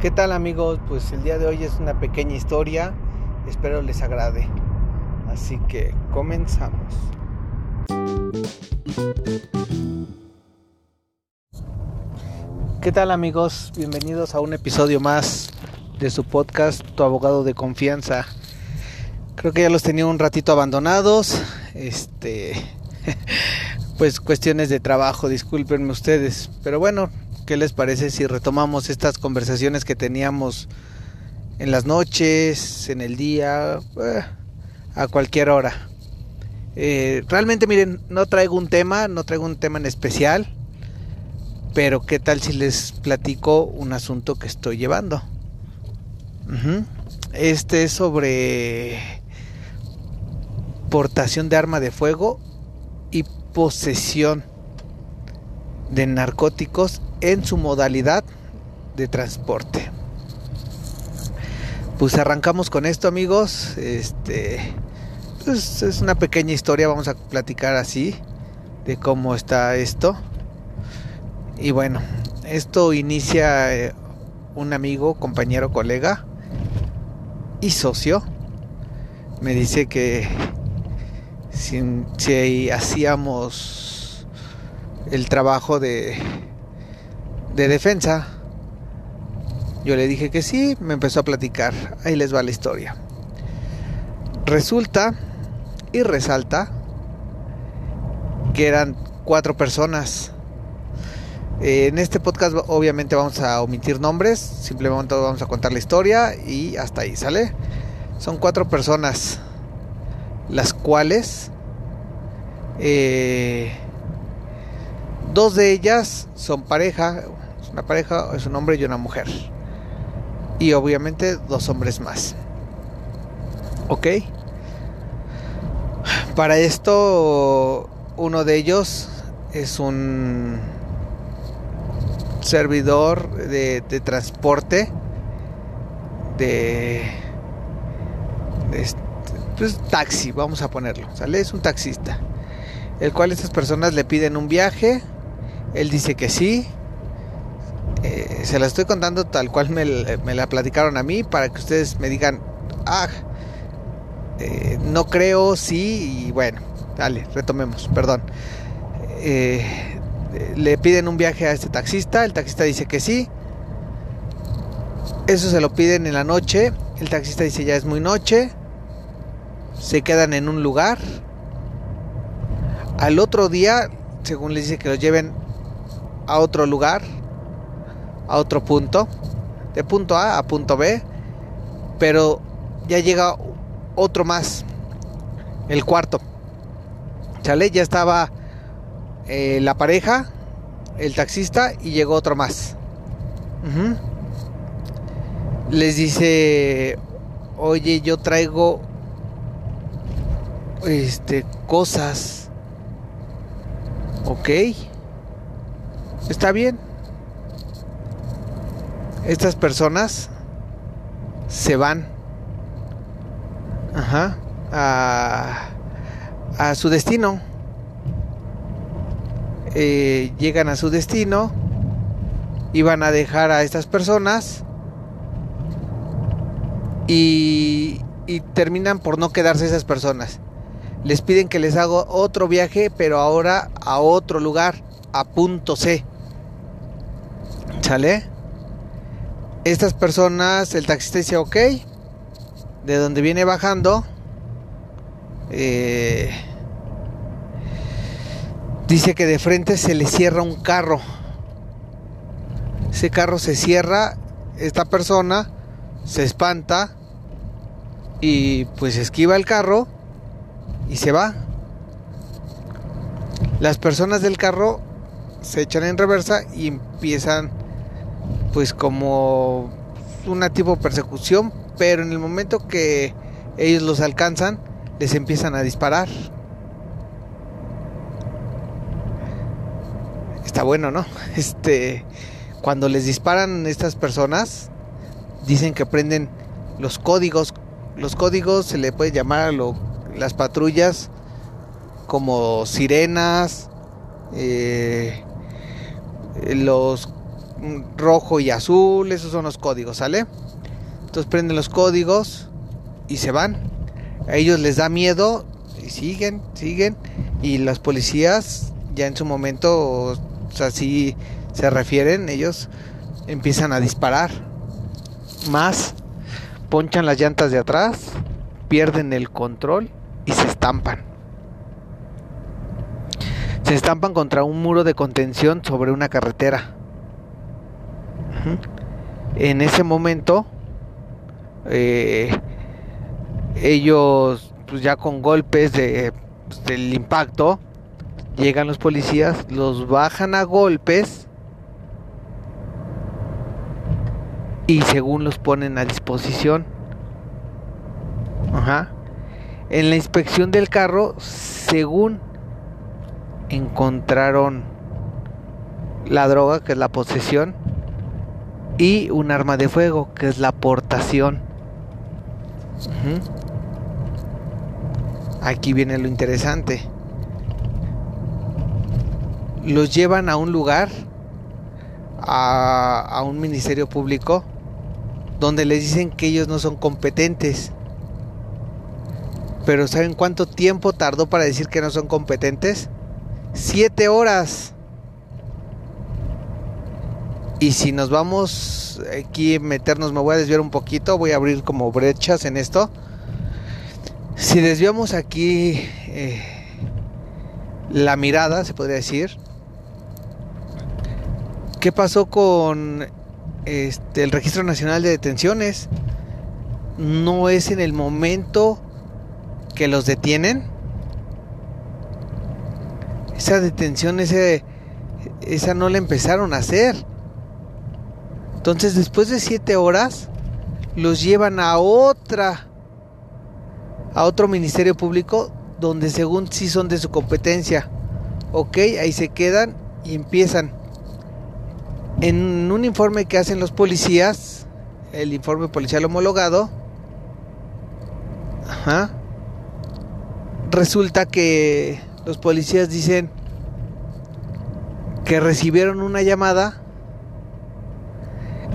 ¿Qué tal, amigos? Pues el día de hoy es una pequeña historia, espero les agrade. Así que comenzamos. ¿Qué tal, amigos? Bienvenidos a un episodio más de su podcast, Tu Abogado de Confianza. Creo que ya los tenía un ratito abandonados, pues cuestiones de trabajo, discúlpenme ustedes, pero bueno, ¿qué les parece si retomamos estas conversaciones que teníamos en las noches, en el día, a cualquier hora? Realmente, miren, no traigo un tema en especial, pero ¿qué tal si les platico un asunto que estoy llevando? Este es sobre portación de arma de fuego y posesión de narcóticos en su modalidad de transporte. Pues arrancamos con esto, amigos. Pues es una pequeña historia, vamos a platicar así de cómo está esto. Y bueno, esto inicia un amigo, compañero, colega y socio. Me dice que si hacíamos el trabajo de defensa. Yo le dije que sí, me empezó a platicar. Ahí les va la historia. Resulta y resalta que eran 4 personas. En este podcast obviamente vamos a omitir nombres, simplemente vamos a contar la historia y hasta ahí, ¿sale? Son 4 personas, las cuales 2 de ellas son pareja. Una pareja es un hombre y una mujer. Y obviamente 2 hombres más. ¿Ok? Para esto, uno de ellos es un servidor de transporte. Pues, taxi, vamos a ponerlo, ¿sale? Es un taxista. El cual estas personas le piden un viaje. Él dice que sí. Se la estoy contando tal cual me la platicaron a mí, para que ustedes me digan, no creo, sí, y bueno, dale, retomemos, perdón. Le piden un viaje a este taxista, el taxista dice que sí. Eso se lo piden en la noche, el taxista dice ya es muy noche. Se quedan en un lugar. Al otro día, según les dice que los lleven a otro lugar, a otro punto, de punto A a punto B, pero ya llega otro más, el cuarto, ¿sale? Ya estaba la pareja, el taxista, y llegó otro más. Les dice, oye, yo traigo cosas, ok, está bien. Estas personas se van a su destino. Llegan a su destino y van a dejar a estas personas y terminan por no quedarse esas personas. Les piden que les haga otro viaje, pero ahora a otro lugar, a punto C. ¿Sale? Estas personas, el taxista dice ok, de donde viene bajando, dice que de frente se le cierra un carro. Ese carro se cierra, esta persona se espanta y pues esquiva el carro y se va. Las personas del carro se echan en reversa y empiezan pues como una tipo de persecución, pero en el momento que ellos los alcanzan, les empiezan a disparar. Está bueno, ¿no? Cuando les disparan estas personas, dicen que prenden los códigos. Los códigos se le puede llamar a las patrullas como sirenas, los rojo y azul, esos son los códigos, ¿sale? Entonces prenden los códigos y se van. A ellos les da miedo y siguen. Y las policías ya en su momento, o sea, si se refieren, ellos empiezan a disparar más, ponchan las llantas de atrás, pierden el control y se estampan. Se estampan contra un muro de contención sobre una carretera. En ese momento, ellos, pues ya con golpes del impacto, llegan los policías, los bajan a golpes y según los ponen a disposición. Ajá. En la inspección del carro, según encontraron la droga, que es la posesión, y un arma de fuego, que es la aportación. Aquí viene lo interesante. Los llevan a un lugar, a un ministerio público, donde les dicen que ellos no son competentes. Pero ¿saben cuánto tiempo tardó para decir que no son competentes? 7 horas. Y si nos vamos aquí meternos, me voy a desviar un poquito, voy a abrir como brechas en esto. Si desviamos aquí la mirada, se podría decir, ¿qué pasó con el Registro Nacional de Detenciones? ¿No es en el momento que los detienen? Esa detención, esa no la empezaron a hacer. Entonces, después de 7 horas, los llevan a otro ministerio público, donde según sí son de su competencia. Ok, ahí se quedan y empiezan. En un informe que hacen los policías, el informe policial homologado, resulta que los policías dicen que recibieron una llamada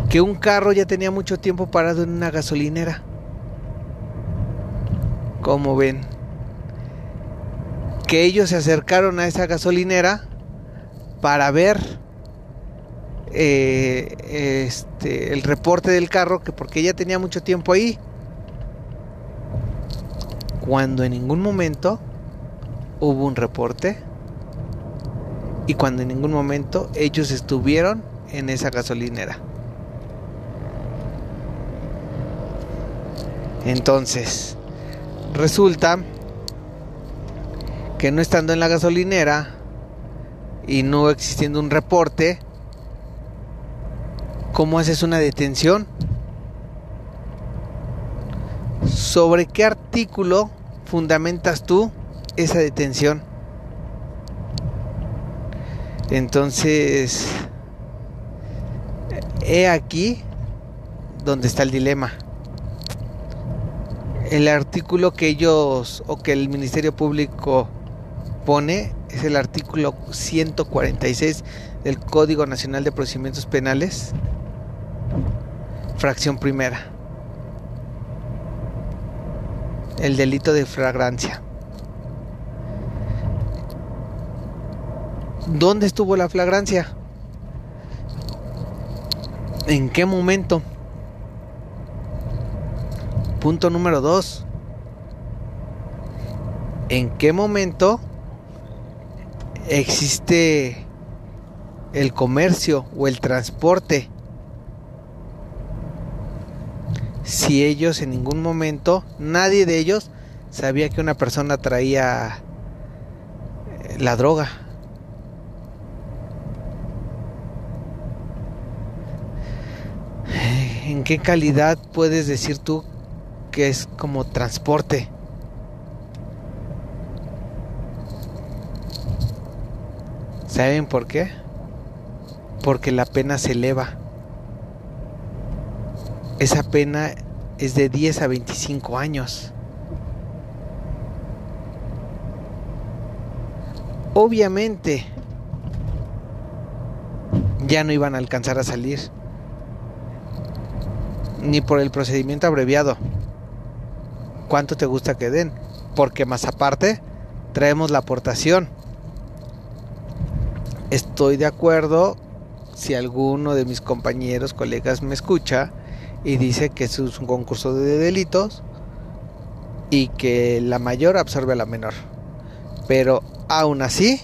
que un carro ya tenía mucho tiempo parado en una gasolinera. ¿Cómo ven? Que ellos se acercaron a esa gasolinera para ver el reporte del carro, que porque ya tenía mucho tiempo ahí, cuando en ningún momento hubo un reporte y cuando en ningún momento ellos estuvieron en esa gasolinera. Entonces, resulta que no estando en la gasolinera y no existiendo un reporte, ¿cómo haces una detención? ¿Sobre qué artículo fundamentas tú esa detención? Entonces, he aquí donde está el dilema. El artículo que ellos, o que el Ministerio Público pone, es el artículo 146 del Código Nacional de Procedimientos Penales, fracción primera, el delito de flagrancia. ¿Dónde estuvo la flagrancia? ¿En qué momento? Punto número 2. ¿En qué momento existe el comercio o el transporte? Si ellos en ningún momento, nadie de ellos sabía que una persona traía la droga. ¿En qué calidad puedes decir tú que es como transporte? ¿Saben por qué? Porque la pena se eleva. Esa pena es de 10 a 25 años. Obviamente, ya no iban a alcanzar a salir, ni por el procedimiento abreviado. ¿Cuánto te gusta que den? Porque más aparte traemos la aportación. Estoy de acuerdo si alguno de mis compañeros, colegas me escucha y dice que es un concurso de delitos y que la mayor absorbe a la menor, pero aún así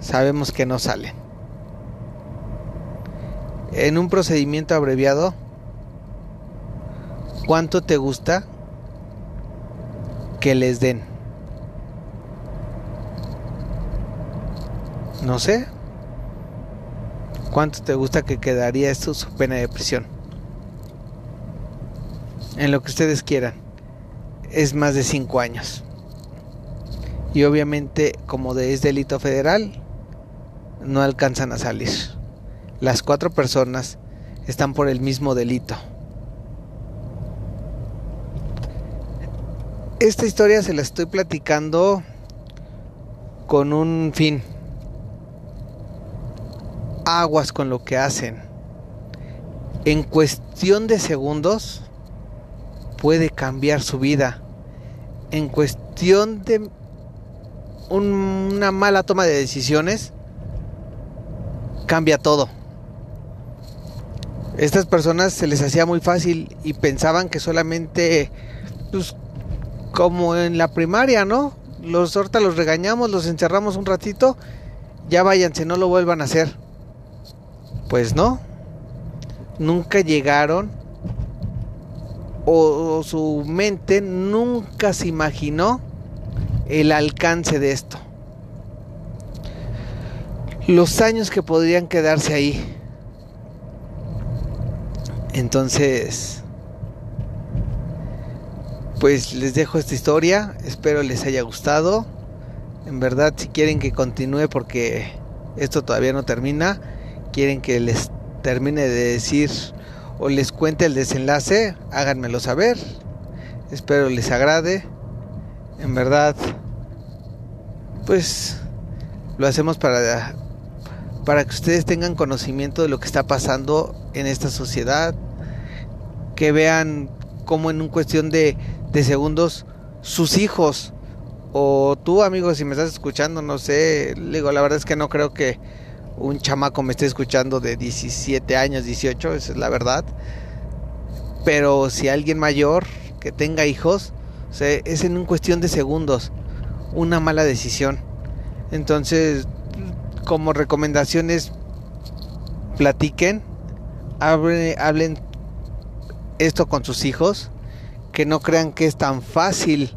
sabemos que no salen. En un procedimiento abreviado, ¿cuánto te gusta que les den? No sé. ¿Cuánto te gusta que quedaría esto su pena de prisión? En lo que ustedes quieran. Es más de 5 años. Y obviamente, como es delito federal, no alcanzan a salir. Las 4 personas están por el mismo delito. Esta historia se la estoy platicando con un fin. Aguas con lo que hacen. En cuestión de segundos puede cambiar su vida. En cuestión de una mala toma de decisiones cambia todo. Estas personas se les hacía muy fácil y pensaban que solamente, pues, como en la primaria, ¿no? Ahorita los regañamos, los encerramos un ratito, ya váyanse, no lo vuelvan a hacer. Pues no, nunca llegaron o su mente nunca se imaginó el alcance de esto. Los años que podrían quedarse ahí. Entonces, pues les dejo esta historia, espero les haya gustado. En verdad, si quieren que continúe, porque esto todavía no termina, quieren que les termine de decir o les cuente el desenlace, háganmelo saber. Espero les agrade. En verdad, pues lo hacemos para que ustedes tengan conocimiento de lo que está pasando en esta sociedad, que vean cómo en una cuestión de segundos sus hijos, o tú, amigo, si me estás escuchando, no sé, digo, la verdad es que no creo que un chamaco me esté escuchando de 17 años, 18, esa es la verdad. Pero si alguien mayor que tenga hijos, o sea, es en una cuestión de segundos una mala decisión. Entonces, como recomendaciones, platiquen, hablen esto con sus hijos, que no crean que es tan fácil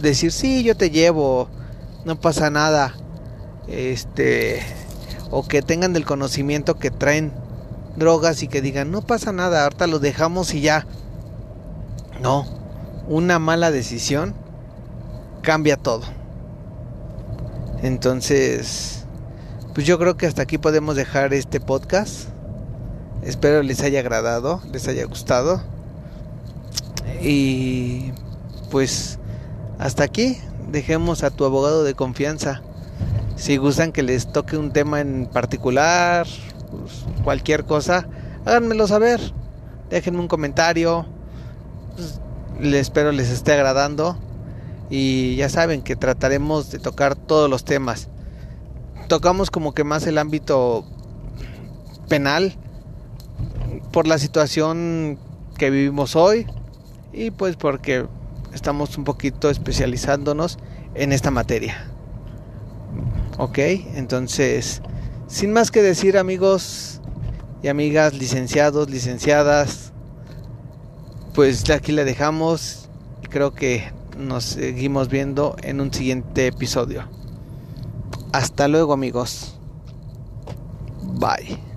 decir, sí, yo te llevo, no pasa nada. O que tengan del conocimiento que traen drogas y que digan, no pasa nada, ahorita lo dejamos y ya. No, una mala decisión cambia todo. Entonces, pues yo creo que hasta aquí podemos dejar este podcast. Espero les haya agradado, les haya gustado. Y pues hasta aquí, dejemos a tu abogado de confianza. Si gustan que les toque un tema en particular, pues cualquier cosa, háganmelo saber. Déjenme un comentario. Pues, espero les esté agradando. Y ya saben que trataremos de tocar todos los temas. Tocamos como que más el ámbito penal, por la situación que vivimos hoy, y pues porque estamos un poquito especializándonos en esta materia. Ok, entonces, sin más que decir, amigos y amigas, licenciados, licenciadas, pues aquí la dejamos. Creo que nos seguimos viendo en un siguiente episodio. Hasta luego, amigos. Bye.